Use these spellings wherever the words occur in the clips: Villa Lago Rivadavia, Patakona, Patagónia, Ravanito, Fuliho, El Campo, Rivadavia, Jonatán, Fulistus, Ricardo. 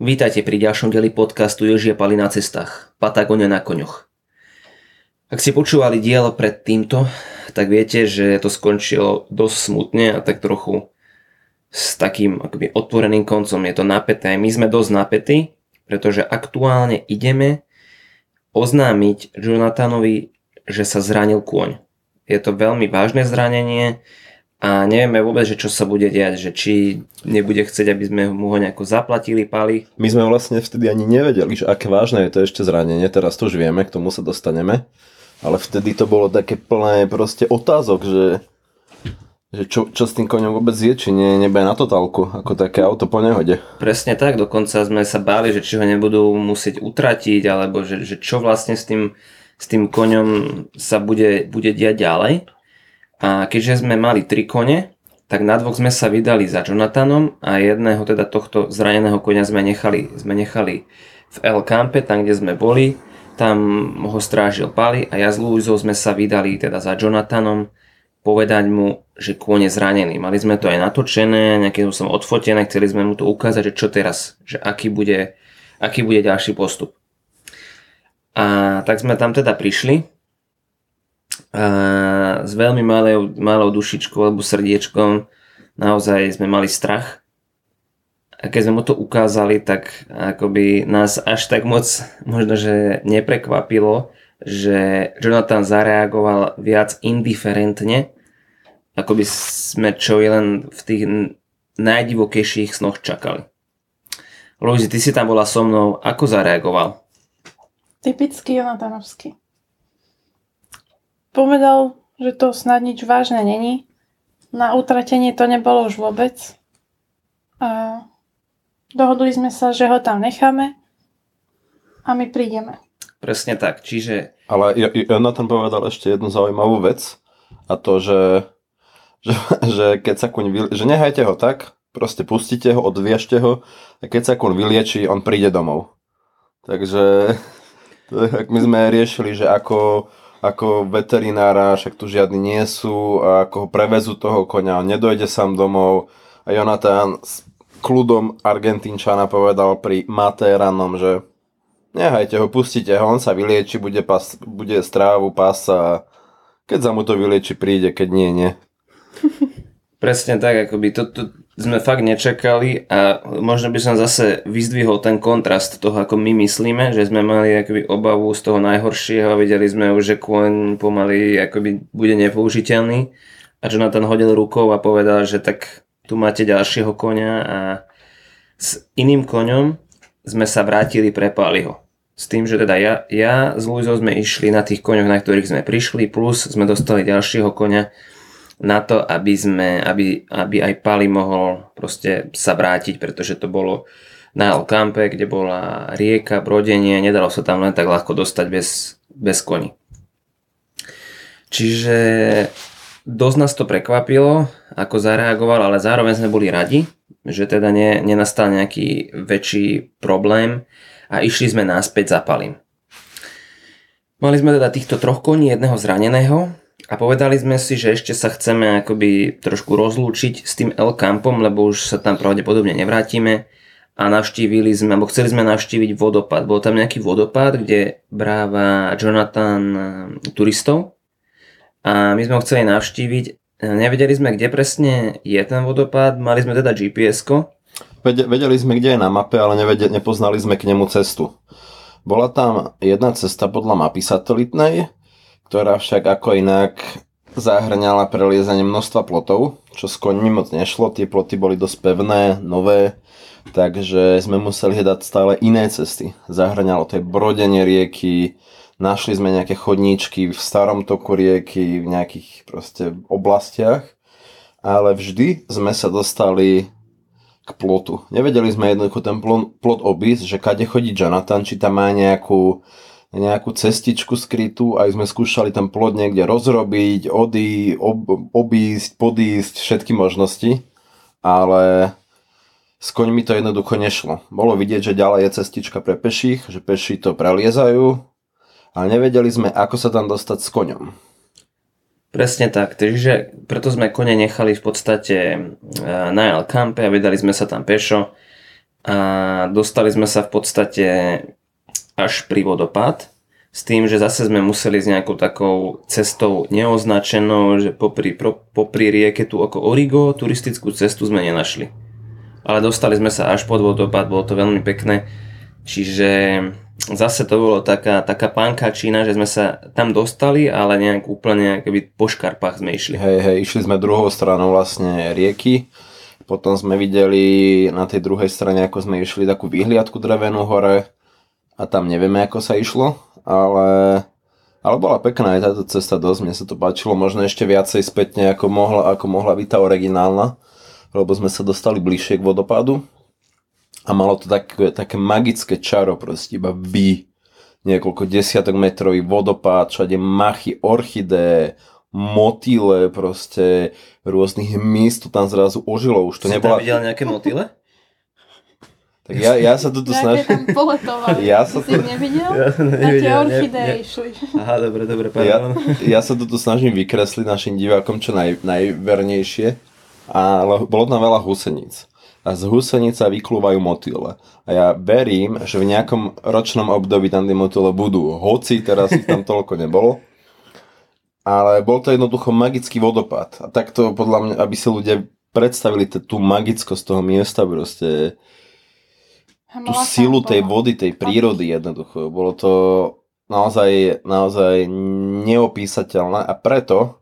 Vítajte pri ďalšom dieli podcastu Ježie Pali na cestách, Patagónia na koňoch. Ak ste počúvali diel pred týmto, tak viete, že to skončilo dosť smutne a tak trochu s takým akoby otvoreným koncom. Je to napäté, my sme dosť napätí, pretože aktuálne ideme oznámiť Jonatánovi, že sa zranil kôň. Je to veľmi vážne zranenie a nevieme vôbec, že čo sa bude diať, že či nebude chcieť, aby sme mu ho nejako zaplatili, pali. My sme vlastne vtedy ani nevedeli, že aké vážne je to ešte zranenie, teraz to už vieme, k tomu sa dostaneme, ale vtedy to bolo také plné proste otázok, že čo s tým koňom vôbec je, či nebude na totálku, ako také auto po nehode. Presne tak, dokonca sme sa báli, že či ho nebudú musieť utratiť, alebo že čo vlastne s tým koňom sa bude diať ďalej. A keďže sme mali 3 kone, tak na 2 sme sa vydali za Jonatánom a jedného teda tohto zraneného koňa sme nechali v El Campe, tam kde sme boli, tam ho strážil Pali a ja s Luizou sme sa vydali teda za Jonatánom povedať mu, že kôň je zranený. Mali sme to aj natočené, nejaké som odfotené, chceli sme mu to ukázať, že čo teraz, že aký bude ďalší postup. A tak sme tam teda prišli a s veľmi malou dušičkou alebo srdiečkom naozaj sme mali strach a keď sme mu to ukázali, tak akoby nás až tak moc možno, že neprekvapilo, že Jonatán zareagoval viac indiferentne, akoby sme čo len v tých najdivokejších snoch čakali. Luizi, ty si tam bola so mnou, ako zareagoval? Typicky jonatánovský. Povedal, že to snad nič vážne není. Na utratenie to nebolo už vôbec. A dohodli sme sa, že ho tam necháme a my prídeme. Presne tak, čiže... Ale Jonatán povedal ešte jednu zaujímavú vec a to, že keď sa kuň že nehajte ho tak, proste pustite ho, odviežte ho a keď sa kuň vyliečí, on príde domov. Takže my sme riešili, že ako veterinára, však tu žiadni nie sú a ako ho prevezú toho koňa, nedojde sám domov. A Jonatán s kľudom Argentínčana povedal pri Materanom, že nehajte ho, pustite ho, on sa vylieči, bude strávu pása, keď sa mu to vylieči, príde, keď nie. Presne tak, akoby to sme fakt nečakali a možno by som zase vyzdvihol ten kontrast toho, ako my myslíme, že sme mali akoby obavu z toho najhoršieho, videli sme už, že kôň pomaly akoby bude nepoužiteľný a Jonatán hodil rukou a povedal, že tak tu máte ďalšieho koňa a s iným koňom sme sa vrátili pre Paliho. S tým, že teda ja s Luizou sme išli na tých koňoch, na ktorých sme prišli, plus sme dostali ďalšieho koňa na to, aby aj Pali mohol proste sa vrátiť, pretože to bolo na El Campe, kde bola rieka, brodenie, nedalo sa tam len tak ľahko dostať bez koní. Čiže dosť nás to prekvapilo, ako zareagoval, ale zároveň sme boli radi, že teda nenastal nejaký väčší problém a išli sme naspäť za Palim. Mali sme teda týchto 3 koní, jedného zraneného, a povedali sme si, že ešte sa chceme akoby trošku rozlúčiť s tým El Campom, lebo už sa tam pravdepodobne nevrátime. A chceli sme navštíviť vodopád. Bol tam nejaký vodopád, kde bráva Jonatán turistov. A my sme ho chceli navštíviť. Nevedeli sme, kde presne je ten vodopád. Mali sme teda GPS-ko. Vedeli sme, kde je na mape, ale nepoznali sme k nemu cestu. Bola tam jedna cesta podľa mapy satelitnej, ktorá však ako inak zahrňala preliezanie množstva plotov, čo s koňmi moc nešlo, tie ploty boli dosť pevné, nové, takže sme museli hľadať stále iné cesty. Zahrňalo to brodenie rieky, našli sme nejaké chodníčky v starom toku rieky, v nejakých proste oblastiach, ale vždy sme sa dostali k plotu. Nevedeli sme jednoducho ten plot obísť, že kade chodí Jonatán, či tam má nejakú cestičku skrytú, aj sme skúšali ten plot niekde rozrobiť, obísť, podísť, všetky možnosti, ale s koňmi to jednoducho nešlo. Bolo vidieť, že ďalej je cestička pre peších, že peši to preliezajú, ale nevedeli sme, ako sa tam dostať s koňom. Presne tak, takže preto sme kone nechali v podstate na El Campe a vydali sme sa tam pešo a dostali sme sa v podstate až pri vodopád, s tým, že zase sme museli s nejakou takou cestou neoznačenou, že popri rieke tu okolo Origo turistickú cestu sme nenašli. Ale dostali sme sa až pod vodopád, bolo to veľmi pekné. Čiže zase to bolo taká pankačina, že sme sa tam dostali, ale nejak úplne keby po škarpách sme išli. Hej, išli sme druhou stranou vlastne rieky. Potom sme videli na tej druhej strane, ako sme išli, takú vyhliadku drevenú hore. A tam nevieme, ako sa išlo, ale bola pekná aj táto cesta dosť. Mne sa to páčilo možno ešte viacej spätne, ako mohla byť tá originálna. Lebo sme sa dostali bližšie k vodopádu. A malo to také magické čaro, proste iba niekoľko desiatok metrový vodopád, všade machy, orchidé, motýle, proste rôznych hmyz, to tam zrazu ožilo už. Si tam videl nejaké motýle? Tak ja sa tu snažím. Tam poletovali, si ich nevidel? Na tie orchidé išli. Aha, dobre, pardon. Ja sa tu snažím vykresliť našim divákom čo najvernejšie, ale bolo tam veľa huseníc. A z húsenica vyklúvajú motýle. A ja verím, že v nejakom ročnom období tam tie motýle budú. Hoci teraz ich tam toľko nebolo. Ale bol to jednoducho magický vodopád. A takto podľa mňa, aby si ľudia predstavili tú magickosť toho miesta, proste tú silu tej vody, tej prírody jednoducho. Bolo to naozaj neopísateľné a preto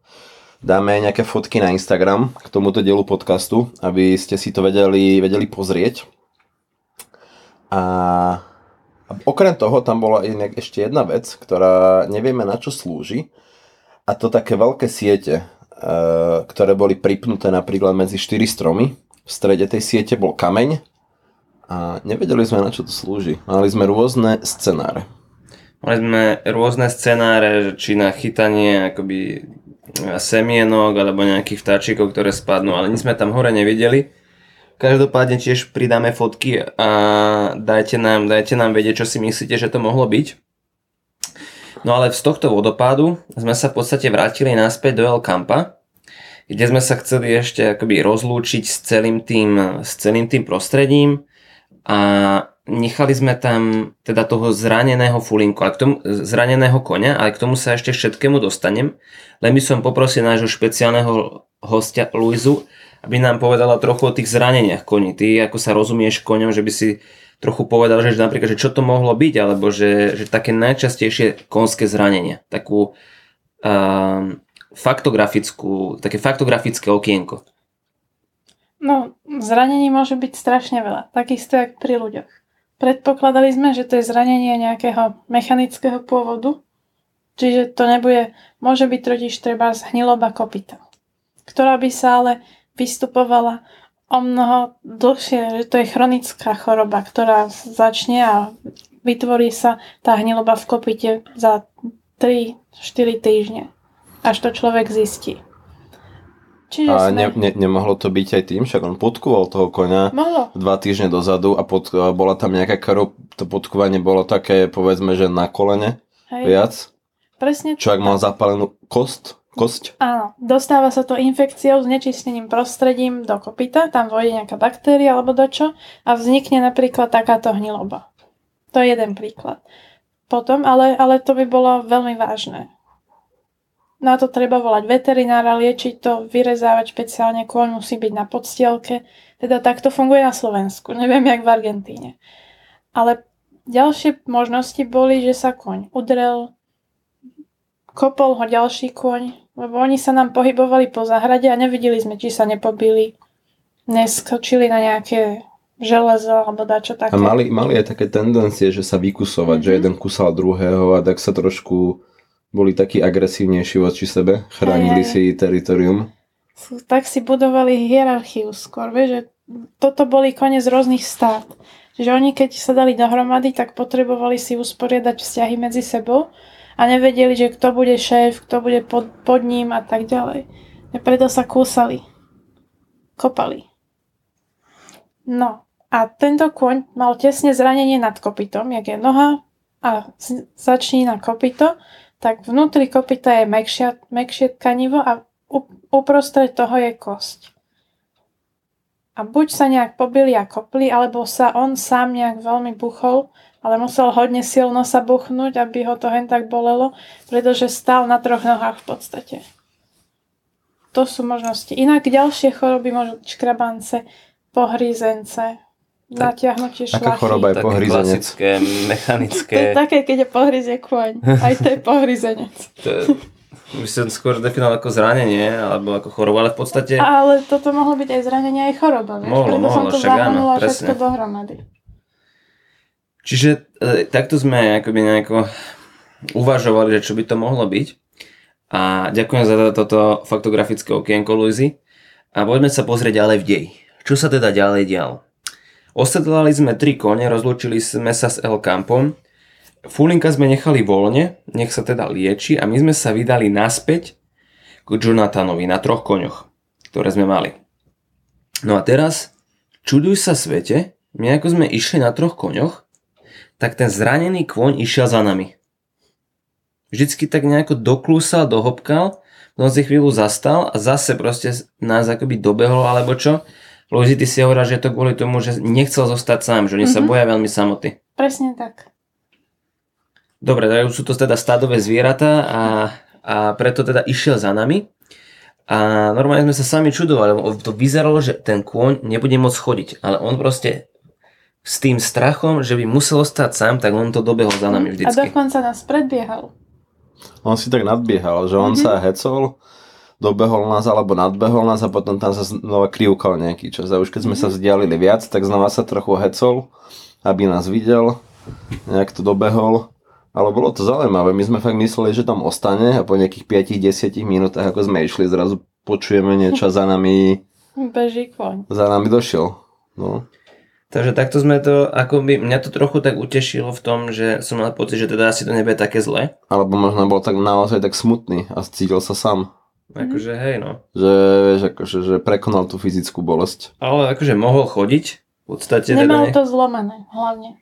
dáme nejaké fotky na Instagram k tomuto dielu podcastu, aby ste si to vedeli pozrieť. A okrem toho tam bola ešte jedna vec, ktorá nevieme na čo slúži. A to také veľké siete, ktoré boli pripnuté napríklad medzi 4 stromy. V strede tej siete bol kameň a nevedeli sme na čo to slúži. Mali sme rôzne scenáre. Či na chytanie akoby semienok alebo nejakých vtáčikov, ktoré spadnú, ale nič sme tam hore nevideli. Každopádne tiež pridáme fotky a dajte nám vedieť, čo si myslíte, že to mohlo byť. No ale z tohto vodopádu sme sa v podstate vrátili naspäť do El Campa, kde sme sa chceli ešte akoby rozlúčiť s celým tým prostredím a nechali sme tam teda toho zraneného Fulinku, zraneného konia, ale k tomu sa ešte všetkému dostanem. Len by som poprosil nášho špeciálneho hostia Luizu, aby nám povedala trochu o tých zraneniach koní. Ty, ako sa rozumieš koňom, že by si trochu povedal, že napríklad, že čo to mohlo byť, alebo že také najčastejšie konské zranenia. Takú faktografické okienko. No, zranení môže byť strašne veľa. Takisto jak pri ľuďoch. Predpokladali sme, že to je zranenie nejakého mechanického pôvodu, čiže to nebude, môže byť totiž treba hniloba kopyta, ktorá by sa ale vystupovala o mnoho dlhšie, že to je chronická choroba, ktorá začne a vytvorí sa tá hniloba v kopyte za 3-4 týždne, až to človek zistí. Čiže nemohlo to byť aj tým, však on podkúval toho koňa 2 týždne dozadu a bola tam nejaká krv, to podkúvanie bolo také, povedzme, že na kolene. Hej. Viac. Presne. Čo ak mal zapálenú kosť? Áno, dostáva sa to infekciou, znečistením prostredím do kopyta, tam vojde nejaká baktéria alebo dačo a vznikne napríklad takáto hniloba. To je jeden príklad. Potom, ale to by bolo veľmi vážne. Na to treba volať veterinára, liečiť to, vyrezávať špeciálne, kôň musí byť na podstielke. Teda takto funguje na Slovensku, neviem jak v Argentíne. Ale ďalšie možnosti boli, že sa kôň udrel, kopol ho ďalší kôň, lebo oni sa nám pohybovali po záhrade a nevideli sme, či sa nepobili, neskočili na nejaké železo alebo dačo také. A mali aj také tendencie, že sa vykusovať, že jeden kusal druhého a tak sa trošku boli takí agresívnejší voči sebe, chránili si teritorium. Tak si budovali hierarchiu skôr, že toto boli kone z rôznych stát. Čiže oni keď sa dali dohromady, tak potrebovali si usporiadať vzťahy medzi sebou a nevedeli, že kto bude šéf, kto bude pod ním a tak ďalej. A preto sa kúsali, kopali. No a tento koň mal tesne zranenie nad kopytom, jak je noha a začni na kopyto, tak vnútri kopyta je mäkšie tkanivo a uprostred toho je kosť. A A buď sa nejak pobili a kopli, alebo sa on sám nejak veľmi buchol, ale musel hodne silno sa buchnúť, aby ho to hen tak bolelo, pretože stál na troch nohách v podstate. To sú možnosti. Inak ďalšie choroby môžu byť škrabance, pohrízence, natiahnutie šlachy. Aká choroba je pohrízenec? Klasické, mechanické. To je také, keď je pohrízie kôň. Aj to je pohrízenec. To je... Už som skôr definoval ako zranenie, alebo ako choroba, ale v podstate... Ale toto mohlo byť aj zranenie, aj choroba. Mohlo, však áno, presne. Všetko dohromady. Čiže takto sme akoby nejako uvažovali, že čo by to mohlo byť. A ďakujem za toto faktografické okienko, Luizy. A poďme sa pozrieť ďalej v dej. Čo sa teda ďalej dialo? Osedlali sme 3 kone, rozlúčili sme sa s El Campom. Fulinka sme nechali voľne, nech sa teda lieči, a my sme sa vydali naspäť k Jonatánovi na 3 koňoch, ktoré sme mali. No a teraz, čuduj sa svete, my ako sme išli na 3 koňoch, tak ten zranený kôň išiel za nami. Vždycky tak nejako doklúsal, dohopkal, potom si chvíľu zastal a zase proste nás akoby dobehol alebo čo. Luizy, ty si hovorila, že je to kvôli tomu, že nechcel zostať sám, že oni sa boja veľmi samoty. Presne tak. Dobre, tak sú to teda stádové zvieratá a preto teda išiel za nami. A normálne sme sa sami čudovali, lebo to vyzeralo, že ten kôň nebude môcť chodiť. Ale on proste s tým strachom, že by musel ostať sám, tak on to dobehol za nami vždycky. A dokonca nás predbiehal. On si tak nadbiehal, že on sa hecol, dobehol nás alebo nadbehol nás a potom tam sa znova krivkal nejaký čas. A už keď sme sa vzdialili viac, tak znova sa trochu hecol, aby nás videl, nejak to dobehol. Ale bolo to zaujímavé, my sme fakt mysleli, že tam ostane a po nejakých 5-10 minútach, ako sme išli, zrazu počujeme niečo za nami. Beží kôň. Za nami došiel. No. Takže takto sme to, akoby, mňa to trochu tak utešilo v tom, že som mal pocit, že teda asi to nebude také zlé. Alebo možno bol tak naozaj tak smutný a cítil sa sám. Akože hej, no. Že, vieš, akože, že prekonal tú fyzickú bolesť. Ale akože mohol chodiť, v podstate. Nemal to zlomené, hlavne.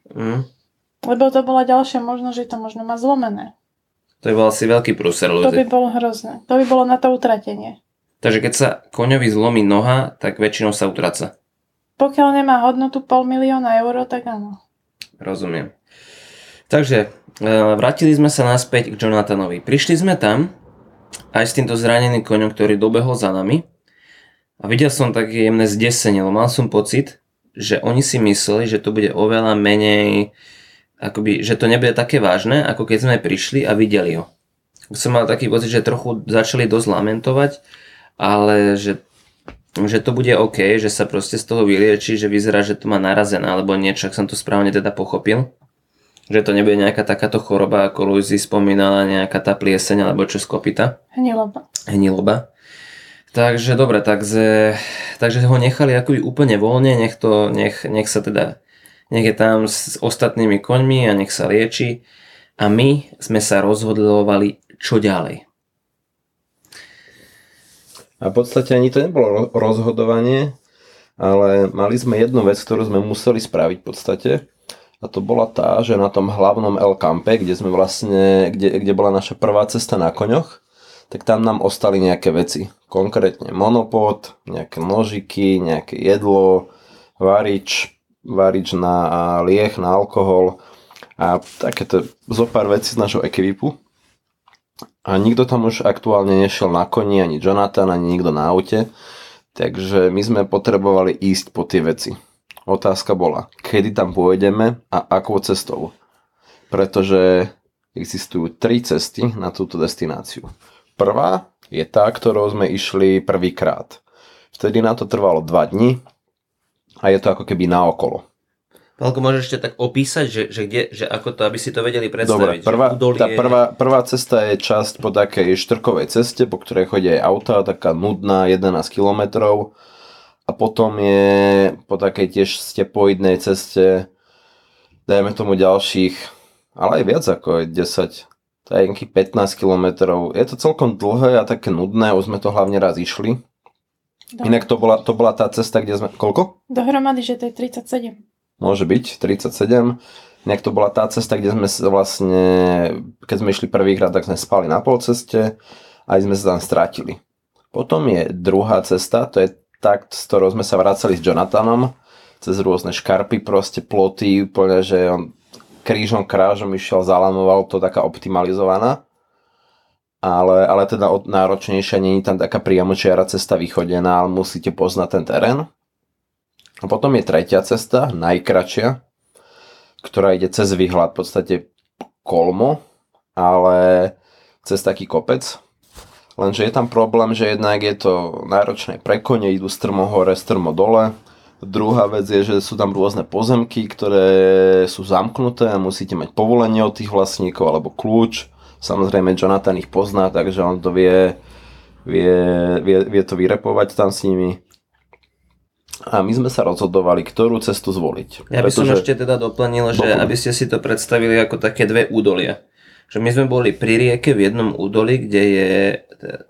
Lebo to bola ďalšia možnosť, že to možno má zlomené. To by bol asi veľký prúser, ľudí. To by bolo hrozné. To by bolo na to utratenie. Takže keď sa koňovi zlomí noha, tak väčšinou sa utraca. Pokiaľ nemá hodnotu 500 000 eur, tak áno. Rozumiem. Takže vrátili sme sa naspäť k Jonatánovi. Prišli sme tam aj s týmto zraneným koňom, ktorý dobehol za nami. A videl som také jemné zdesenie, lebo mal som pocit, že oni si mysleli, že to bude oveľa menej... Akoby, že to nebude také vážne, ako keď sme prišli a videli ho. Som mal taký pocit, že trochu začali dosť lamentovať, ale že to bude OK, že sa proste z toho vylieči, že vyzerá, že to má narazené alebo niečo, ak som to správne teda pochopil. Že to nebude nejaká takáto choroba, ako Luizy spomínala, nejaká tá plieseň alebo čo z kopyta. Hniloba. Takže dobre, takže ho nechali akoby úplne voľne, nech sa teda... Nech je tam s ostatnými koňmi a nech sa lieči. A my sme sa rozhodovali, čo ďalej. A v podstate ani to nebolo rozhodovanie, ale mali sme jednu vec, ktorú sme museli spraviť v podstate. A to bola tá, že na tom hlavnom El Campe, kde sme vlastne, kde bola naša prvá cesta na koňoch, tak tam nám ostali nejaké veci. Konkrétne monopod, nejaké nožiky, nejaké jedlo, varič na lieh, na alkohol a takéto zopár vecí z našho ekipu. A nikto tam už aktuálne nešiel na koni, ani Jonatán, ani nikto na aute. Takže my sme potrebovali ísť po tie veci. Otázka bola, kedy tam pôjdeme a akou cestou. Pretože existujú 3 cesty na túto destináciu. Prvá je tá, ktorou sme išli prvýkrát. Vtedy na to trvalo 2 dni. A je to ako keby naokolo. Pálko, môžeš ešte tak opísať, že kde, že ako to, aby si to vedeli predstaviť? Dobre, prvá cesta je časť po takej štrkovej ceste, po ktorej chodí aj auta, taká nudná, 11 kilometrov. A potom je po takej tiež stepoidnej ceste, dajme tomu ďalších, ale aj viac ako 10, tajenky 15 kilometrov. Je to celkom dlhé a také nudné, už sme to hlavne raz išli. Inak to bola tá cesta, kde sme... Koľko? Dohromady, že to je 37. Môže byť, 37. Inak to bola tá cesta, kde sme vlastne... Keď sme išli prvýkrát, tak sme spali na polceste a sme sa tam strátili. Potom je druhá cesta, to je tak, s ktorou sme sa vracali s Jonatánom cez rôzne škarpy, proste ploty, úplne, že on krížom krážom išiel, zalamoval to, taká optimalizovaná. Ale teda náročnejšia, nie je tam taká priamočiara cesta vychodená, ale musíte poznať ten terén. A potom je tretia cesta, najkračšia, ktorá ide cez výhľad, v podstate kolmo, ale cez taký kopec. Lenže je tam problém, že jednak je to náročné pre kone, idú strmo hore, strmo dole. Druhá vec je, že sú tam rôzne pozemky, ktoré sú zamknuté a musíte mať povolenie od tých vlastníkov alebo kľúč. Samozrejme Jonatán ich pozná, takže on to vie to vyrepovať tam s nimi. A my sme sa rozhodovali, ktorú cestu zvoliť. Ja by som ešte teda doplnil, že aby ste si to predstavili ako také dve údolia. Že my sme boli pri rieke v jednom údolí,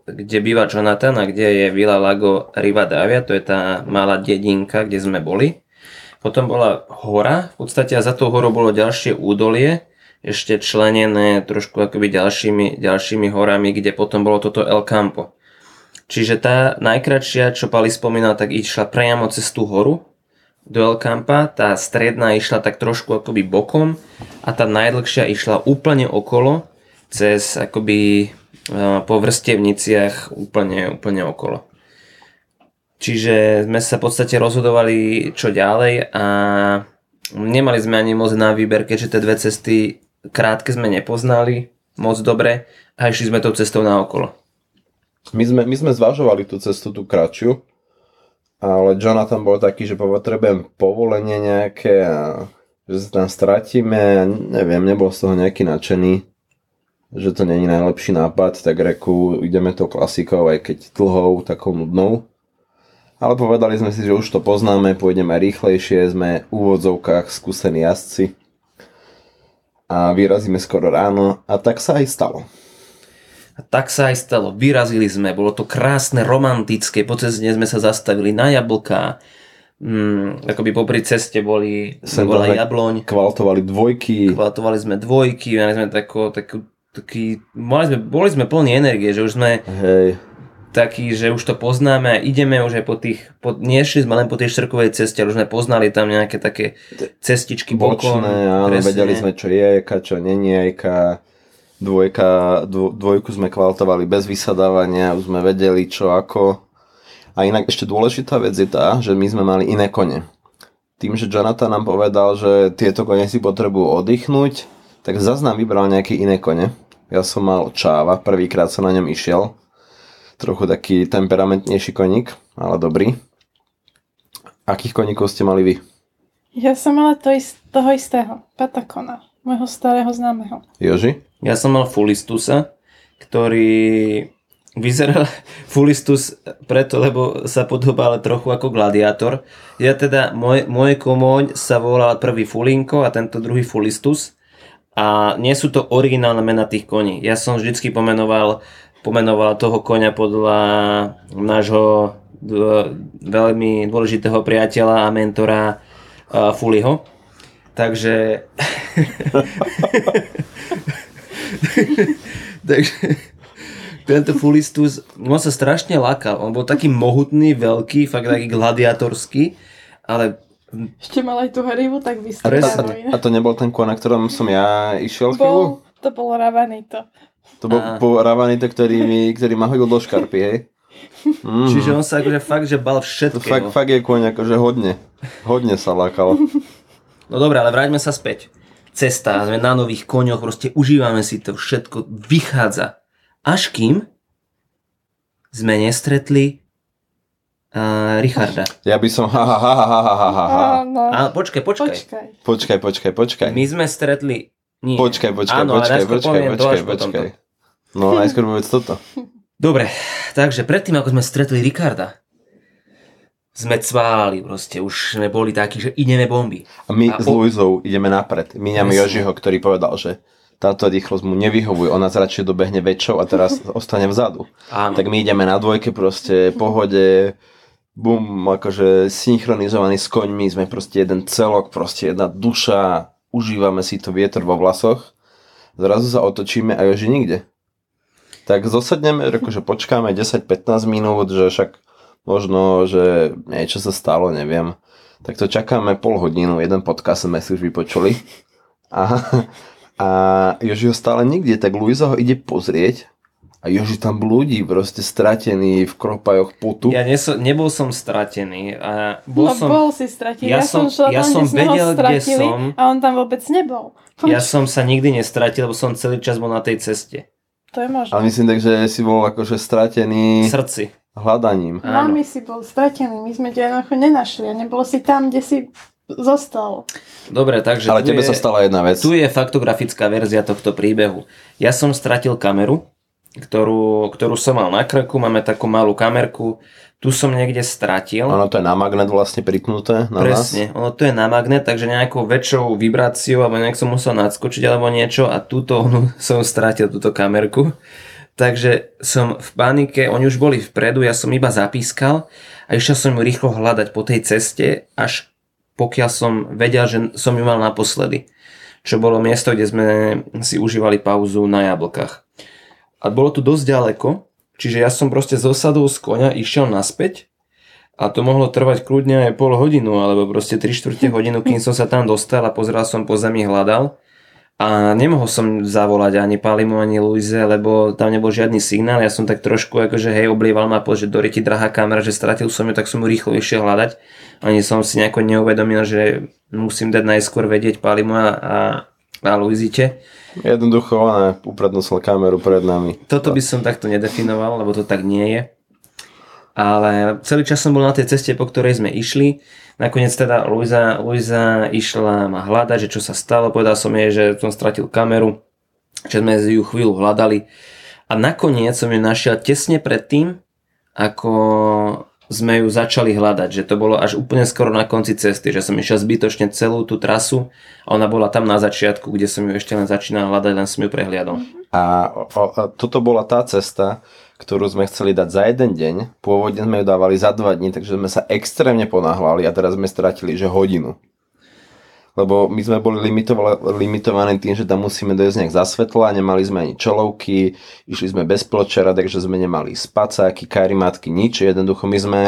kde býva Jonatán a kde je Villa Lago Rivadavia, to je tá malá dedinka, kde sme boli. Potom bola hora, v podstate a za tou horou bolo ďalšie údolie, ešte členené trošku akoby ďalšími horami, kde potom bolo toto El Campo. Čiže tá najkratšia, čo Pali spomínal, tak išla priamo cez tú horu do El Campa, tá stredná išla tak trošku akoby bokom a tá najdlhšia išla úplne okolo, cez akoby po vrstevniciach úplne okolo. Čiže sme sa v podstate rozhodovali čo ďalej a nemali sme ani moc na výber, keďže tie dve cesty krátke sme nepoznali moc dobre a išli sme tou cestou naokolo. My sme zvažovali tú cestu, tú kratšiu, ale Jonatán bol taký, že potrebujem povolenie nejaké a že sa tam stratíme. Neviem, nebol z toho nejaký nadšený, že to nie je najlepší nápad, tak reku, ideme tou klasikou, aj keď dlhou, takou nudnou. Ale povedali sme si, že už to poznáme, pôjdeme rýchlejšie, sme v úvodzovkách skúsení jazdci a vyrazíme skoro ráno a tak sa aj stalo. A tak sa aj stalo, vyrazili sme, bolo to krásne, romantické, po ceste sme sa zastavili na jablká, akoby popri ceste bola jabloň. Kvaltovali sme dvojky, mali sme boli sme plní energie, že už sme takí, že už to poznáme a ideme už aj nešli sme len po tej štrkovej ceste, ale už sme poznali tam nejaké také cestičky bokom. Bočné, áno, vedeli sme, čo je jajka, čo není jajka. Dvojku sme kvaltovali bez vysadávania, už sme vedeli čo ako. A inak ešte dôležitá vec je tá, že my sme mali iné kone. Tým, že Jonatán nám povedal, že tieto kone si potrebujú oddychnúť, tak zase nám vybral nejaké iné kone. Ja som mal Čáva, prvýkrát som na ňom išiel. Trochu taký temperamentnejší koník, ale dobrý. Akých koníkov ste mali vy? Ja som mala toho istého, Patakona, môjho starého známeho. Joži? Ja som mal Fulistusa, ktorý vyzeral Fulistus preto, lebo sa podobal trochu ako gladiátor. Ja teda, môj komoň sa volal prvý Fulinko a tento druhý Fulistus. A nie sú to originálne mená tých koní. Ja som vždycky pomenoval toho koňa podľa nášho veľmi dôležitého priateľa a mentora Fuliho. Takže... Takže tento Fulistus, on sa strašne lákal, on bol taký mohutný, veľký, fakt taký gladiatorský, ale ešte mal aj tú hrivu, tak vystrčenú. A to nebol ten kon, na ktorom som ja išiel chvíľu? To bol Ravanito. To bol Ravanito, ktorý ma hodil do škarpy, hej? Čiže on sa akože fakt, že bal všetkého. Fakt je kon, akože hodne sa lákal. No dobré, ale vráťme sa späť. Cesta, sme na nových koňoch, proste užívame si to, všetko vychádza. Až kým sme nestretli Richarda. Ja by som Počkaj. My sme stretli... Nie. Počkaj. No najskôr povedz toto. Dobre, takže predtým, ako sme stretli Ricarda, sme cváli proste, už sme boli takí, že ideme bomby. A my s Luizou ideme napred. Míňam Jožiho, ktorý povedal, že táto rýchlosť mu nevyhovuje, ona radšej dobehne väčšou a teraz ostane vzadu. Áno. Tak my ideme na dvojke proste, pohode, bum, akože synchronizovaní s koňmi, sme proste jeden celok, proste jedna duša, užívame si to vietor vo vlasoch, zrazu sa otočíme a Joži nikde. Tak zosadneme, akože počkáme 10-15 minút, že však Možno, že niečo sa stalo, neviem. Tak to čakáme pol hodinu, jeden podcast sme si už vypočuli. A Jožiho stále nikde, tak Luisa ho ide pozrieť. A Joži tam blúdi, proste stratený v kropajoch putu. Ja nebol som stratený. A bol si stratený. Ja som vedel, kde som. A on tam vôbec nebol. Ja som sa nikdy nestratil, lebo som celý čas bol na tej ceste. To je možné. Ale myslím tak, že si bol akože stratený... V srdci. Hľadaním. No, my si bol stratený. My sme ťa jednoducho nenašli. A nebolo si tam, kde si zostal. Dobre, takže... Ale tebe sa stala jedna vec. Tu je faktografická verzia tohto príbehu. Ja som stratil kameru, ktorú som mal na krku, máme takú malú kamerku, tu som niekde stratil. Ono to je na magnet vlastne pripnuté na nás. Presne, ono to je na magnet, takže nejakou väčšou vibráciou, alebo nejak som musel nadskočiť alebo niečo a túto som stratil, túto kamerku. Takže som v panike, oni už boli vpredu, ja som iba zapískal a išiel som ju rýchlo hľadať po tej ceste, až pokiaľ som vedel, že som ju mal naposledy. Čo bolo miesto, kde sme si užívali pauzu na jablkách. A bolo tu dosť ďaleko, čiže ja som proste zosadol z koňa, išiel naspäť a to mohlo trvať kľudne aj pol hodinu, alebo proste 3/4 hodinu, kým som sa tam dostal a pozeral som po zemi, hľadal a nemohol som zavolať ani Palimu, ani Luize, lebo tam nebol žiadny signál. Ja som tak trošku akože hej, oblieval ma po, že doriti drahá kamera, že stratil som ju, tak som ju rýchlo išiel hľadať. Ani som si nejako neuvedomil, že musím dať najskôr vedieť Palimu a Luizite. Jednoducho ona uprednosla kameru pred nami. Toto by som takto nedefinoval, lebo to tak nie je. Ale celý čas som bol na tej ceste, po ktorej sme išli. Nakoniec teda Luisa išla ma hľadať, že čo sa stalo. Povedal som jej, že som stratil kameru, že sme ju chvíľu hľadali. A nakoniec som ju našiel tesne pred tým, ako sme ju začali hľadať, že to bolo až úplne skoro na konci cesty, že som išiel zbytočne celú tú trasu a ona bola tam na začiatku, kde som ju ešte len začínal hľadať, len som ju prehliadol. A toto bola tá cesta, ktorú sme chceli dať za jeden deň, pôvodne sme ju dávali za 2 dní, takže sme sa extrémne ponáhľali a teraz sme stratili že hodinu. Lebo my sme boli limitovaní tým, že tam musíme dojsť nejak za svetla, nemali sme ani čelovky, išli sme bez pločera, takže sme nemali spacáky, karimatky, nič. Jednoducho my sme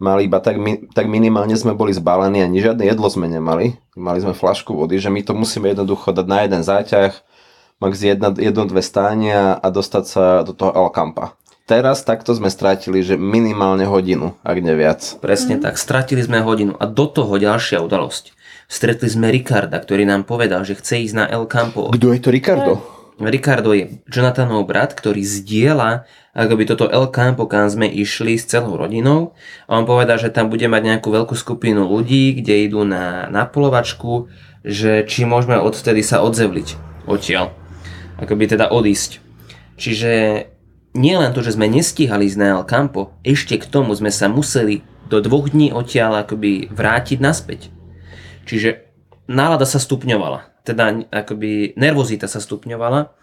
mali iba tak minimálne sme boli zbalení a ani žiadne jedlo sme nemali. Mali sme fľašku vody, že my to musíme jednoducho dať na jeden záťah, max 1-2 stánia a dostať sa do toho El Campa. Teraz takto sme stratili, že minimálne hodinu, ak ne viac. Presne tak, stratili sme hodinu a do toho ďalšia udalosť. Stretli sme Ricarda, ktorý nám povedal, že chce ísť na El Campo. Kto je to Ricardo? Ricardo je Jonatánov brat, ktorý zdieľa akoby toto El Campo, kam sme išli s celou rodinou. A on povedal, že tam bude mať nejakú veľkú skupinu ľudí, kde idú na polovačku, že či môžeme odtedy sa odzevliť odtiaľ. Akoby teda odísť. Čiže nie len to, že sme nestíhali ísť na El Campo, ešte k tomu sme sa museli do 2 dní odtiaľ akoby vrátiť naspäť. Čiže nálada sa stupňovala, teda akoby nervozita sa stupňovala.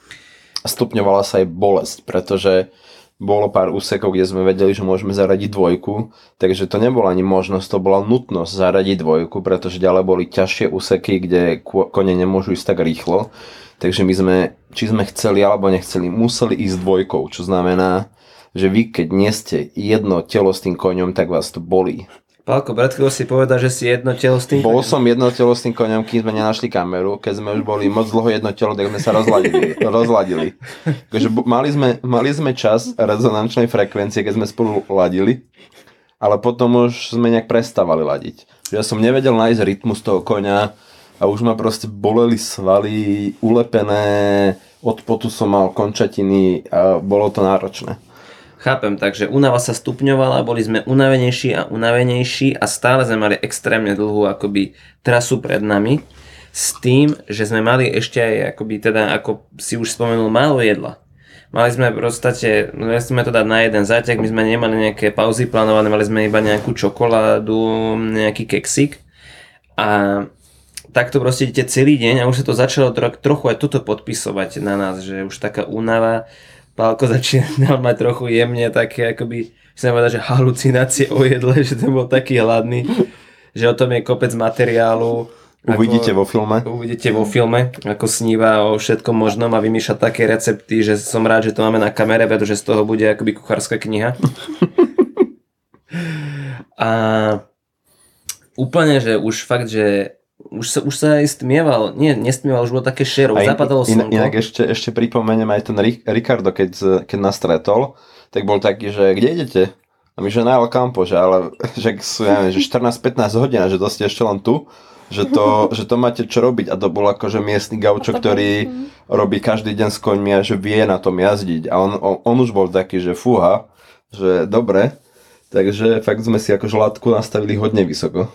Stupňovala sa aj bolesť, pretože bolo pár úsekov, kde sme vedeli, že môžeme zaradiť 2, takže to nebola ani možnosť, to bola nutnosť zaradiť 2, pretože ďalej boli ťažšie úseky, kde kone nemôžu ísť tak rýchlo. Takže my sme, či sme chceli alebo nechceli, museli ísť 2, čo znamená, že vy keď nie ste jedno telo s tým koňom, tak vás to bolí. Pálko, brat, chvíľ si povedal, že si jednotelostný. Bol som jednotelostným koňom, kým sme nenašli kameru. Keď sme už boli moc dlho jednotelo, tak sme sa rozladili. Takže mali sme čas rezonančnej frekvencie, keď sme spolu ladili, ale potom už sme nejak prestávali ladiť. Ja som nevedel nájsť rytmus toho koňa a už ma proste boleli svaly, ulepené, od potu som mal končatiny a bolo to náročné. Chápem, takže únava sa stupňovala, boli sme unavenejší a stále sme mali extrémne dlhú akoby trasu pred nami s tým, že sme mali ešte aj akoby teda, ako si už spomenul, málo jedla. Mali sme v podstate, sme to dať na jeden záťah, my sme nemali nejaké pauzy plánované, mali sme iba nejakú čokoládu, nejaký keksík a takto proste idete celý deň a už sa to začalo trochu aj toto podpisovať na nás, že už taká únava. Pálko začínal mať trochu jemne také akoby, chcem povedať, že halucinácie o jedle, že ten bol taký hladný, že o tom je kopec materiálu. Uvidíte vo filme. Ako sníva o všetkom možnom a vymýšľa také recepty, že som rád, že to máme na kamere, pretože z toho bude akoby kuchárska kniha. A úplne, že už fakt, že už sa aj stmieval, nestmieval, už bolo také šero, zapadalo slnko. Inak ešte pripomeniem aj ten Ricardo, keď nás stretol, tak bol taký, že kde idete? A my, že na El Campo, že, ale, že sú, ja neviem, že 14-15 hodín, že to ste ešte len tu, že to máte čo robiť. A to bol akože miestny gaučo, ktorý robí každý deň s koňmi a že vie na tom jazdiť. A on už bol taký, že fúha, že dobre. Takže fakt sme si akože látku nastavili hodne vysoko.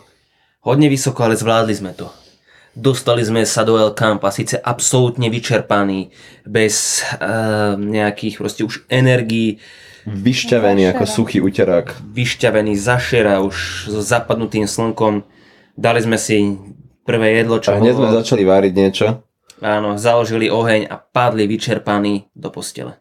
Hodne vysoko, ale zvládli sme to. Dostali sme sa do El Campa, síce absolútne vyčerpaný, bez nejakých proste už energií. Vyšťavený ako suchý uterák. Vyšťavený, zašera už so zapadnutým slnkom. Dali sme si prvé jedlo, čo... A hneď sme začali váriť niečo. Áno, založili oheň a padli vyčerpaní do postele.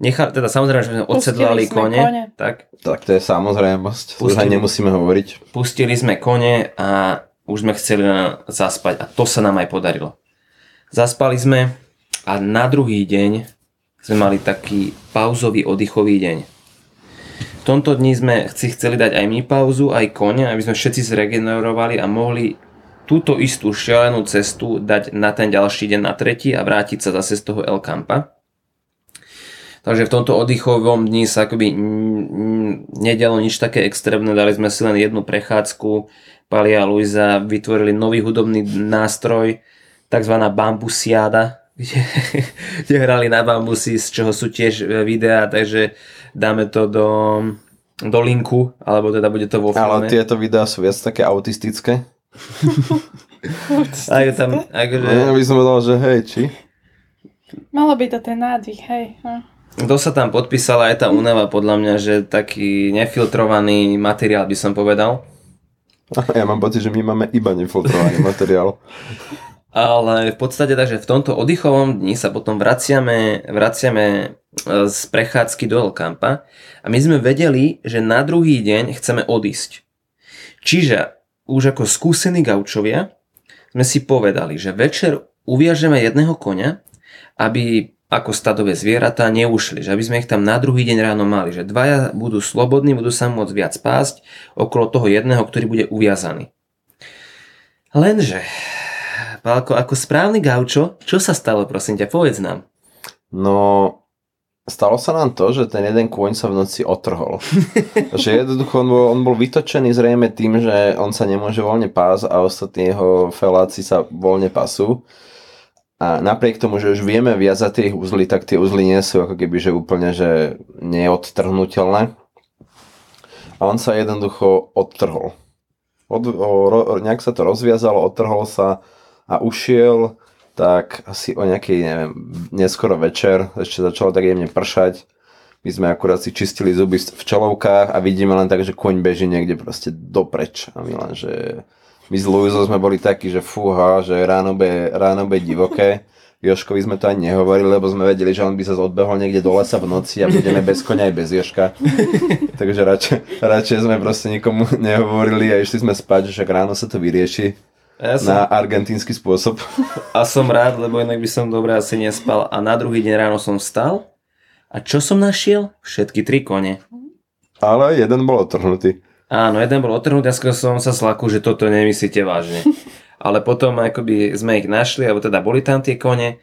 Teda samozrejme, že sme odsedlali kone. Tak to je samozrejmosť, už nemusíme hovoriť. Pustili sme kone a už sme chceli zaspať a to sa nám aj podarilo. Zaspali sme a na druhý deň sme mali taký pauzový oddychový deň. V tomto dni sme chceli dať aj my pauzu, aj kone, aby sme všetci zregenerovali a mohli túto istú šialenú cestu dať na ten ďalší deň, na tretí a vrátiť sa zase z toho El Campa. Takže v tomto oddychovom dni sa akoby nedialo nič také extrémne, dali sme si len jednu prechádzku. Pali a Luisa vytvorili nový hudobný nástroj, takzvaná bambusiáda, kde hrali na bambusy, z čoho sú tiež videá, takže dáme to do linku, alebo teda bude to vo filme. Ale tieto videá sú viac také autistické. Autistické? Ja by som vedel, že hej, či? Malo by to ten nádych, hej. No. Kto sa tam podpísala, je tá únava podľa mňa, že taký nefiltrovaný materiál by som povedal. Ja mám pocit, že my máme iba nefiltrovaný materiál. Ale v podstate takže v tomto oddychovom dni sa potom vraciame z prechádzky do El Campa a my sme vedeli, že na druhý deň chceme odísť. Čiže už ako skúsení gaučovia sme si povedali, že večer uviažeme jedného koňa, aby ako stadové zvieratá neušli, že aby sme ich tam na druhý deň ráno mali, že dvaja budú slobodní, budú sa môcť viac pásť okolo toho jedného, ktorý bude uviazaný. Lenže, Pálko, ako správny gaučo, čo sa stalo, prosím ťa, povedz nám. No, stalo sa nám to, že ten jeden kôň sa v noci otrhol. Že jednoducho on bol vytočený zrejme tým, že on sa nemôže voľne pásť a ostatní jeho feláci sa voľne pasú. A napriek tomu, že už vieme viazať tie uzly, tak tie uzly nie sú ako keby, že úplne, že neodtrhnutelné. A on sa jednoducho odtrhol. Nejak sa to rozviazalo, odtrhol sa a ušiel, tak asi o nejakej, neviem, neskoro večer, ešte začalo tak jemne pršať. My sme akurát si čistili zuby v čelovkách a vidíme len tak, že koň beží niekde proste dopreč. A my len, že... My s Luizou sme boli takí, že fúha, že ráno be divoké. Jožkovi sme to ani nehovorili, lebo sme vedeli, že on by sa odbehol niekde do lesa v noci a budeme bez koňa aj bez Jožka. Takže radšej sme proste nikomu nehovorili a išli sme spať, že však ráno sa to vyrieši na argentínsky spôsob. A som rád, lebo inak by som dobre asi nespal. A na druhý deň ráno som vstal a čo som našiel? Všetky tri kone. Ale jeden bol otrhnutý. Áno, jeden bol otrhnutý a skôr som sa slakul, že toto nemyslíte vážne. Ale potom akoby sme ich našli, alebo teda boli tam tie kone,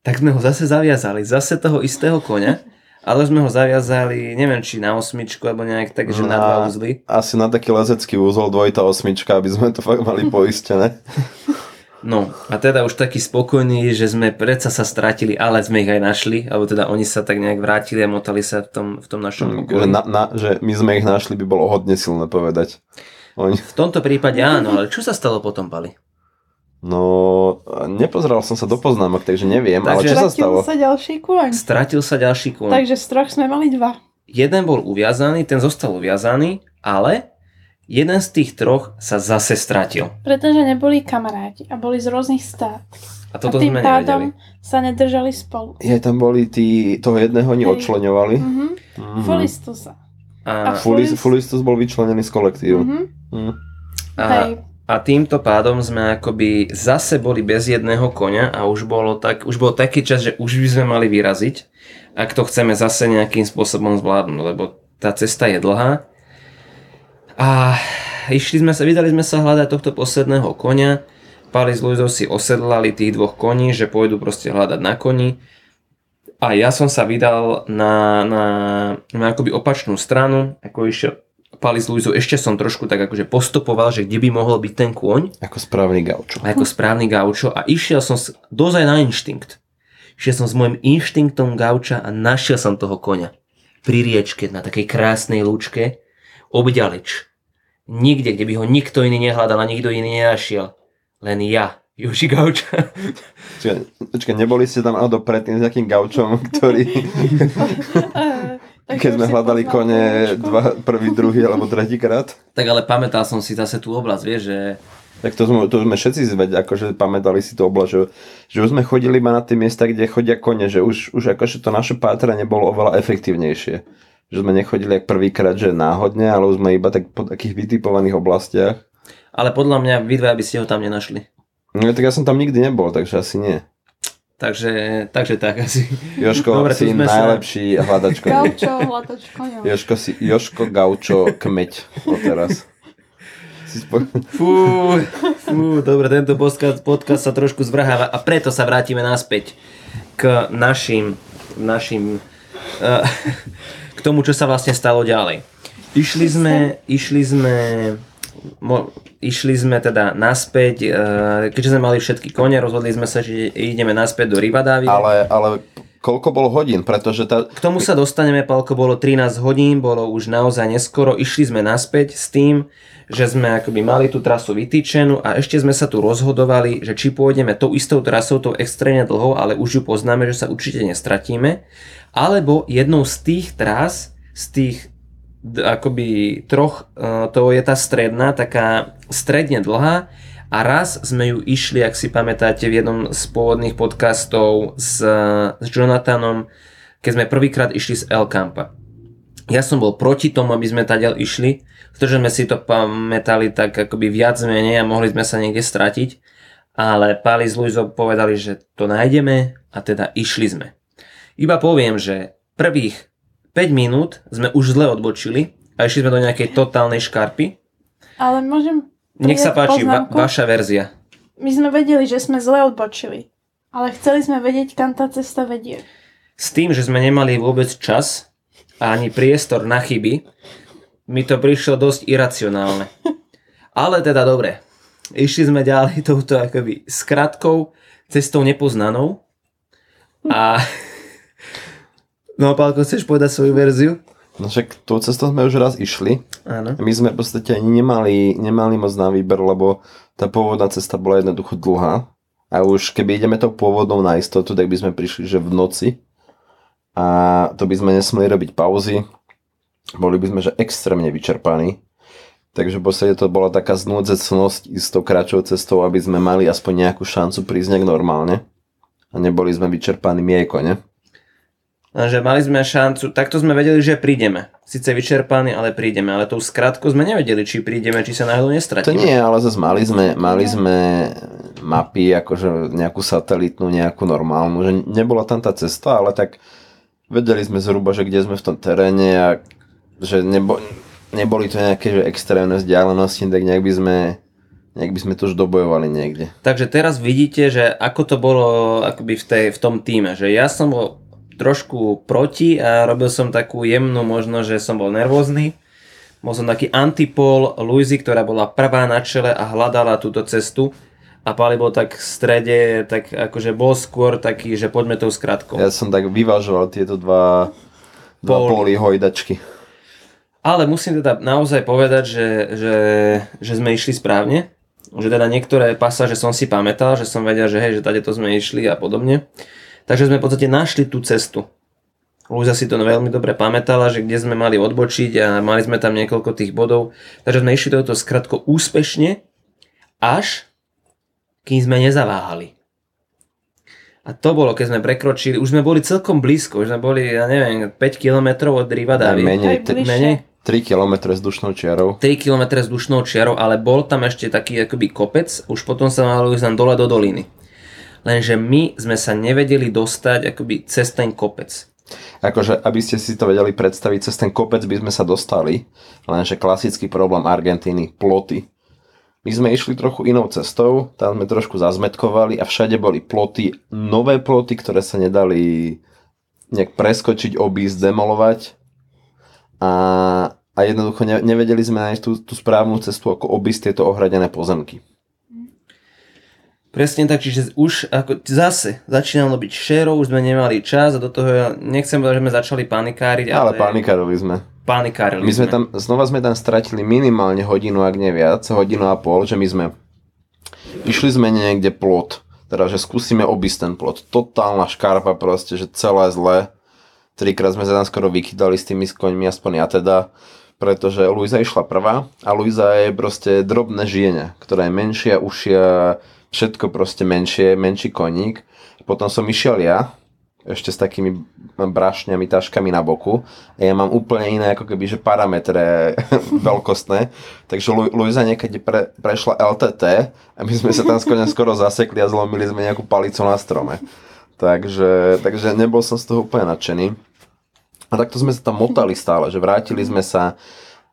tak sme ho zase zaviazali, zase toho istého koňa, ale sme ho zaviazali, neviem či na osmičku, alebo nejak tak, že na dva uzly. Asi na taký lezecký úzol, dvojitá osmička, aby sme to fakt mali poistené. No a teda už taký spokojný, že sme predsa sa stratili, ale sme ich aj našli, alebo teda oni sa tak nejak vrátili a motali sa v tom našom pokoji. Že my sme ich našli by bolo hodne silné povedať. V tomto prípade áno, ale čo sa stalo potom, Pali? No, nepozeral som sa do poznámok, takže neviem, ale čo sa stalo? Stratil sa ďalší kôň. Takže z troch sme mali dva. Jeden bol uviazaný, ten zostal uviazaný, ale... Jeden z tých troch sa zase stratil. Pretože neboli kamaráti a boli z rôznych stát. A toto sme nevedeli. A tým pádom sa nedržali spolu. Tam boli tí, toho jedného oni odčleňovali. Mm-hmm. Mm-hmm. Fulistusa. A Fulistus bol vyčlenený z kolektívu. Mm-hmm. Mm. A týmto pádom sme akoby zase boli bez jedného koňa a už bol taký čas, že už by sme mali vyraziť, ak to chceme zase nejakým spôsobom zvládnuť, lebo tá cesta je dlhá. A vydali sme sa hľadať tohto posledného konia. Páli s Luizou si osedlali tých dvoch koní, že pôjdu proste hľadať na koni. A ja som sa vydal na akoby opačnú stranu, ako išiel Páli s Luizou. Ešte som trošku tak akože postupoval, že kde by mohol byť ten kôň. Ako správny gaučo. A išiel som dozaj na inštinkt. Išiel som s môjim inštinktom gauča a našiel som toho koňa. Pri riečke, na takej krásnej lúčke, obďaleč. Nikde, kde by ho nikto iný nehľadal a nikto iný nenašiel. Len ja, Joži Gauča. Počkaj, neboli ste tam Aldo predtým s nejakým Gaučom, ktorý... Keď sme hľadali kone prvý, druhý alebo tretíkrát. Tak ale pamätal som si zase tú oblasť, vieš, že... Tak to sme všetci zvedeli, akože pamätali si tú oblasť, že už sme chodili iba na tie miesta, kde chodia kone, že už akože to naše pátranie bolo oveľa efektívnejšie. Že sme nechodili jak prvýkrát, že náhodne, ale už sme iba tak po takých vytipovaných oblastiach. Ale podľa mňa vy dvaja by ste ho tam nenašli. No tak ja som tam nikdy nebol, takže asi nie. Takže tak asi. Jožko, dobre, si najlepší hľadač koní. Gaučo, hľadač koní. Jožko Gaučo kmeť odteraz. Fú, dobre, tento podcast sa trošku zvrháva a preto sa vrátime naspäť k našim k tomu, čo sa vlastne stalo ďalej. Išli sme teda naspäť, keďže sme mali všetky kone, rozhodli sme sa, že ideme naspäť do Rivadavie. Ale koľko bolo hodín? Pretože K tomu sa dostaneme, Palko, bolo 13 hodín, bolo už naozaj neskoro. Išli sme naspäť s tým, že sme akoby mali tú trasu vytýčenú a ešte sme sa tu rozhodovali, že či pôjdeme tou istou trasou, tou extrémne dlhou, ale už ju poznáme, že sa určite nestratíme. Alebo jednou z tých tras, z tých akoby troch, to je tá stredná, taká stredne dlhá, a raz sme ju išli, ak si pamätáte, v jednom z pôvodných podcastov s Jonatánom, keď sme prvýkrát išli z El Campa. Ja som bol proti tomu, aby sme tadiaľ išli, pretože sme si to pamätali tak akoby viac menej a mohli sme sa niekde stratiť, ale Páli s Luizou povedali, že to nájdeme, a teda išli sme. Iba poviem, že prvých 5 minút sme už zle odbočili a išli sme do nejakej totálnej škarpy. Ale môžem... Nech sa páči, vaša verzia. My sme vedeli, že sme zle odbočili, ale chceli sme vedieť, kam tá cesta vedie. S tým, že sme nemali vôbec čas a ani priestor na chyby, mi to prišlo dosť iracionálne. Ale teda dobre, išli sme ďalej touto akoby skratkou, cestou nepoznanou a... No, Pálko, chceš povedať svoju verziu? No však tou cestou sme už raz išli. Áno. My sme v podstate nemali moc na výber, lebo tá pôvodná cesta bola jednoducho dlhá. A už keby ideme tou pôvodnou na istotu, tak by sme prišli, že v noci. A to by sme nesmeli robiť pauzy. Boli by sme, že extrémne vyčerpaní. Takže v podstate to bola taká znúdzecnosť s tou kratšou cestou, aby sme mali aspoň nejakú šancu prísť nejak normálne. A neboli sme vyčerpaní miejko, ne? Lenže mali sme šancu, takto sme vedeli, že prídeme. Sice vyčerpaní, ale prídeme. Ale tou skratkou sme nevedeli, či prídeme, či sa náhodou nestratíme. To nie, ale zase mali sme mapy, akože nejakú satelitnú, nejakú normálnu. Že nebola tam tá cesta, ale tak vedeli sme zhruba, že kde sme v tom teréne a že neboli to nejaké že extrémne vzdialenosti, tak nejak by sme to už dobojovali niekde. Takže teraz vidíte, že ako to bolo akoby v tom týme. Že ja som bol trošku proti a robil som takú jemnú, možno, že som bol nervózny. Bol som taký antipol Luizy, ktorá bola prvá na čele a hľadala túto cestu, a Páli bol tak v strede, tak akože bol skôr taký, že poďme tou skratkou. Ja som tak vyvážoval tieto dva poly hojdačky. Ale musím teda naozaj povedať, že sme išli správne, že teda niektoré pasáže som si pamätal, že som vedel, že hej, že tadeto sme išli a podobne. Takže sme v podstate našli tú cestu. Luisa si to veľmi dobre pamätala, že kde sme mali odbočiť a mali sme tam niekoľko tých bodov. Takže sme išli toto skratko úspešne, až kým sme nezaváhali. A to bolo, keď sme prekročili, už sme boli celkom blízko, už sme boli, ja neviem, 5 km od Rivadavia. Menej. 3 km s dušnou čiarou. 3 km s dušnou čiarou, ale bol tam ešte taký akoby kopec, už potom sa malo ísť dole do doliny. Lenže my sme sa nevedeli dostať akoby cez ten kopec. Akože, aby ste si to vedeli predstaviť, cez ten kopec by sme sa dostali, lenže klasický problém Argentíny, ploty. My sme išli trochu inou cestou, tam sme trošku zazmetkovali a všade boli ploty, nové ploty, ktoré sa nedali nejak preskočiť, obísť, demolovať a jednoducho nevedeli sme nájsť tú správnu cestu, ako obísť tieto ohradené pozemky. Presne tak, čiže už ako zase začínalo byť šero, už sme nemali čas a do toho ja nechcem povedať, že sme začali panikáriť. Ale panikárili sme. Znova sme tam stratili minimálne hodinu, ak nie viac, hodinu a pol, že my sme išli sme niekde plot, teda že skúsime obísť ten plot. Totálna škarpa proste, že celé zle. Trikrát sme sa tam skoro vykydali s tými koňmi, aspoň ja teda, pretože Luisa išla prvá a Luisa je proste drobné žienia, ktorá je menšia, ušia, všetko proste menšie, menší koník. Potom som išiel ja, ešte s takými brašňami, taškami na boku. A ja mám úplne iné ako keby, že parametre veľkostné. Takže Luisa niekedy prešla LTT a my sme sa tam skoro zasekli a zlomili sme nejakú palicu na strome. Takže nebol som z toho úplne nadšený. A takto sme sa tam motali stále, že vrátili sme sa.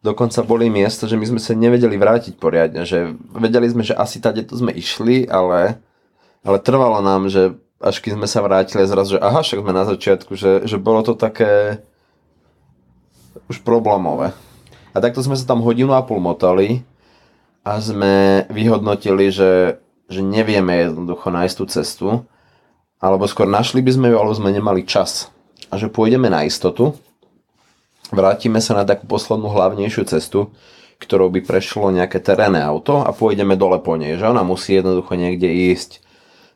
Dokonca boli miesta, že my sme sa nevedeli vrátiť poriadne, že vedeli sme, že asi tadeto sme išli, ale trvalo nám, že až keď sme sa vrátili zrazu, že aha, však sme na začiatku, že bolo to také už problémové. A takto sme sa tam hodinu a pol motali a sme vyhodnotili, že nevieme jednoducho nájsť tú cestu, alebo skôr našli by sme ju, alebo sme nemali čas. A že pôjdeme na istotu. Vrátime sa na takú poslednú hlavnejšiu cestu, ktorou by prešlo nejaké terénne auto a pôjdeme dole po nej, že ona musí jednoducho niekde ísť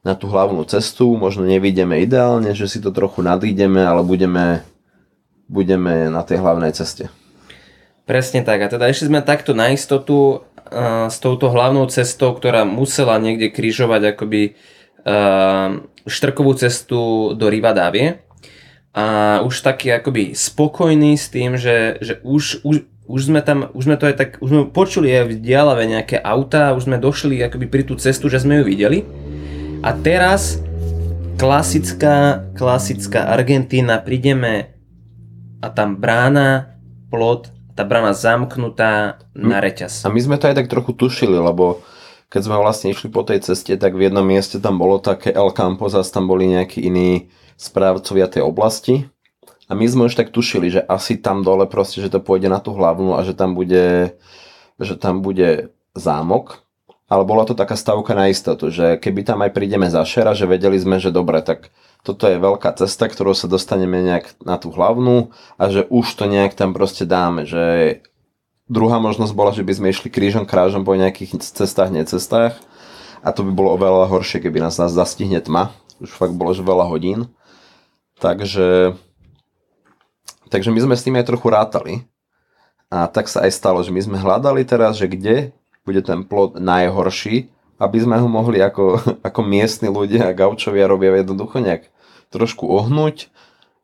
na tú hlavnú cestu, možno nevidíme ideálne, že si to trochu nadídeme, ale budeme na tej hlavnej ceste. Presne tak, a teda išli sme takto na istotu s touto hlavnou cestou, ktorá musela niekde križovať akoby štrkovú cestu do Rivadavie. A už taký akoby spokojný s tým, že už sme počuli aj v diálave nejaké autá, už sme došli akoby pri tú cestu, že sme ju videli. A teraz klasická Argentína, prídeme a tam brána, plot, tá brána zamknutá na reťaz. A my sme to aj tak trochu tušili, lebo keď sme vlastne išli po tej ceste, tak v jednom mieste tam bolo také El Campo, zase tam boli nejakí iní správcovia tej oblasti a my sme už tak tušili, že asi tam dole proste, že to pôjde na tú hlavnú a že tam bude zámok, ale bola to taká stavka na istotu, že keby tam aj prídeme za šera, že vedeli sme, že dobre, tak toto je veľká cesta, ktorou sa dostaneme nejak na tú hlavnú a že už to nejak tam proste dáme, že druhá možnosť bola, že by sme išli krížom krážom po nejakých cestách, necestách a to by bolo oveľa horšie, keby nás zastihne tma, už fakt bolo že veľa hodín. Takže my sme s tým aj trochu rátali. A tak sa aj stalo, že my sme hľadali teraz, že kde bude ten plot najhorší, aby sme ho mohli ako miestni ľudia a gaučovia robia jednoducho nejak trošku ohnúť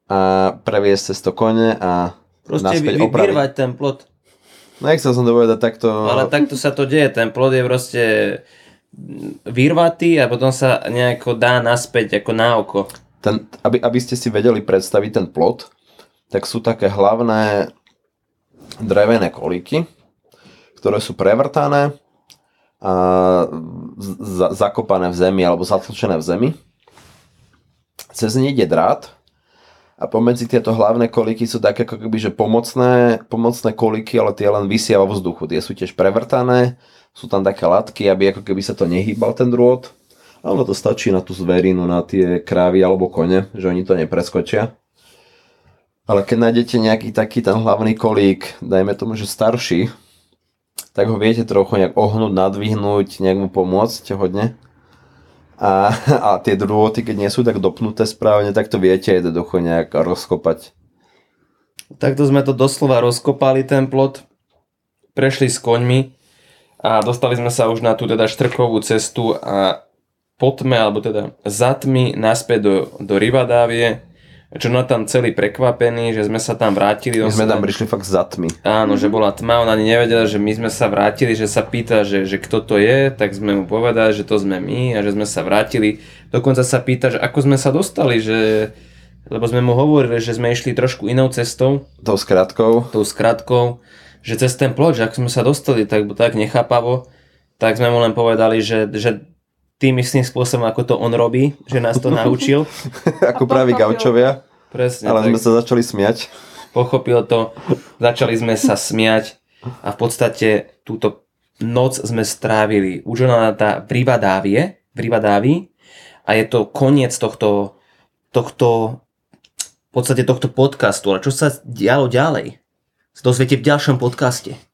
a previesť cez to kone a proste naspäť opraviť. Proste vyrvať ten plot. Nechcel som to povedať takto. Ale takto sa to deje, ten plot je proste vyrvatý a potom sa nejako dá naspäť ako na oko. Aby ste si vedeli predstaviť ten plot, tak sú také hlavné drevené kolíky, ktoré sú prevrtané a zakopané v zemi alebo zatlčené v zemi. Cez ne ide drát a pomedzi tieto hlavné kolíky sú také ako keby, že pomocné kolíky, ale tie len visia vo vzduchu. Tie sú tiež prevrtané, sú tam také latky, aby ako keby sa to nehýbal ten drôt. A ono to stačí na tú zverinu, na tie krávy alebo kone, že oni to nepreskočia. Ale keď nájdete nejaký taký ten hlavný kolík, dajme tomu, že starší, tak ho viete trochu nejak ohnúť, nadvihnúť, nejak mu pomôcť hodne. A tie drôty, keď nie sú tak dopnuté správne, tak to viete jednoducho nejak rozkopať. Takto sme to doslova rozkopali ten plot, prešli s koňmi a dostali sme sa už na tú teda štrkovú cestu a po tme, alebo teda za tmy naspäť do Rivadavie. Jonatán celý prekvapený, že sme sa tam vrátili. My sme tam prišli fakt za tmy. Áno, že bola tma, on ani nevedel, že my sme sa vrátili, že sa pýta, že kto to je, tak sme mu povedali, že to sme my a že sme sa vrátili. Dokonca sa pýta, že ako sme sa dostali, že lebo sme mu hovorili, že sme išli trošku inou cestou. Tou skratkou, že cez ten ploč, ak sme sa dostali tak nechápavo, tak sme mu len povedali, že tým istým spôsobom, ako to on robí, že nás to naučil. Ako praví gaučovia. Presne. Ale tak. Sme sa začali smiať. Pochopil to, začali sme sa smiať a v podstate túto noc sme strávili u Jonatána v Rivadavii a je to koniec tohto podcastu. Ale čo sa dialo ďalej? Dozviete v ďalšom podcaste.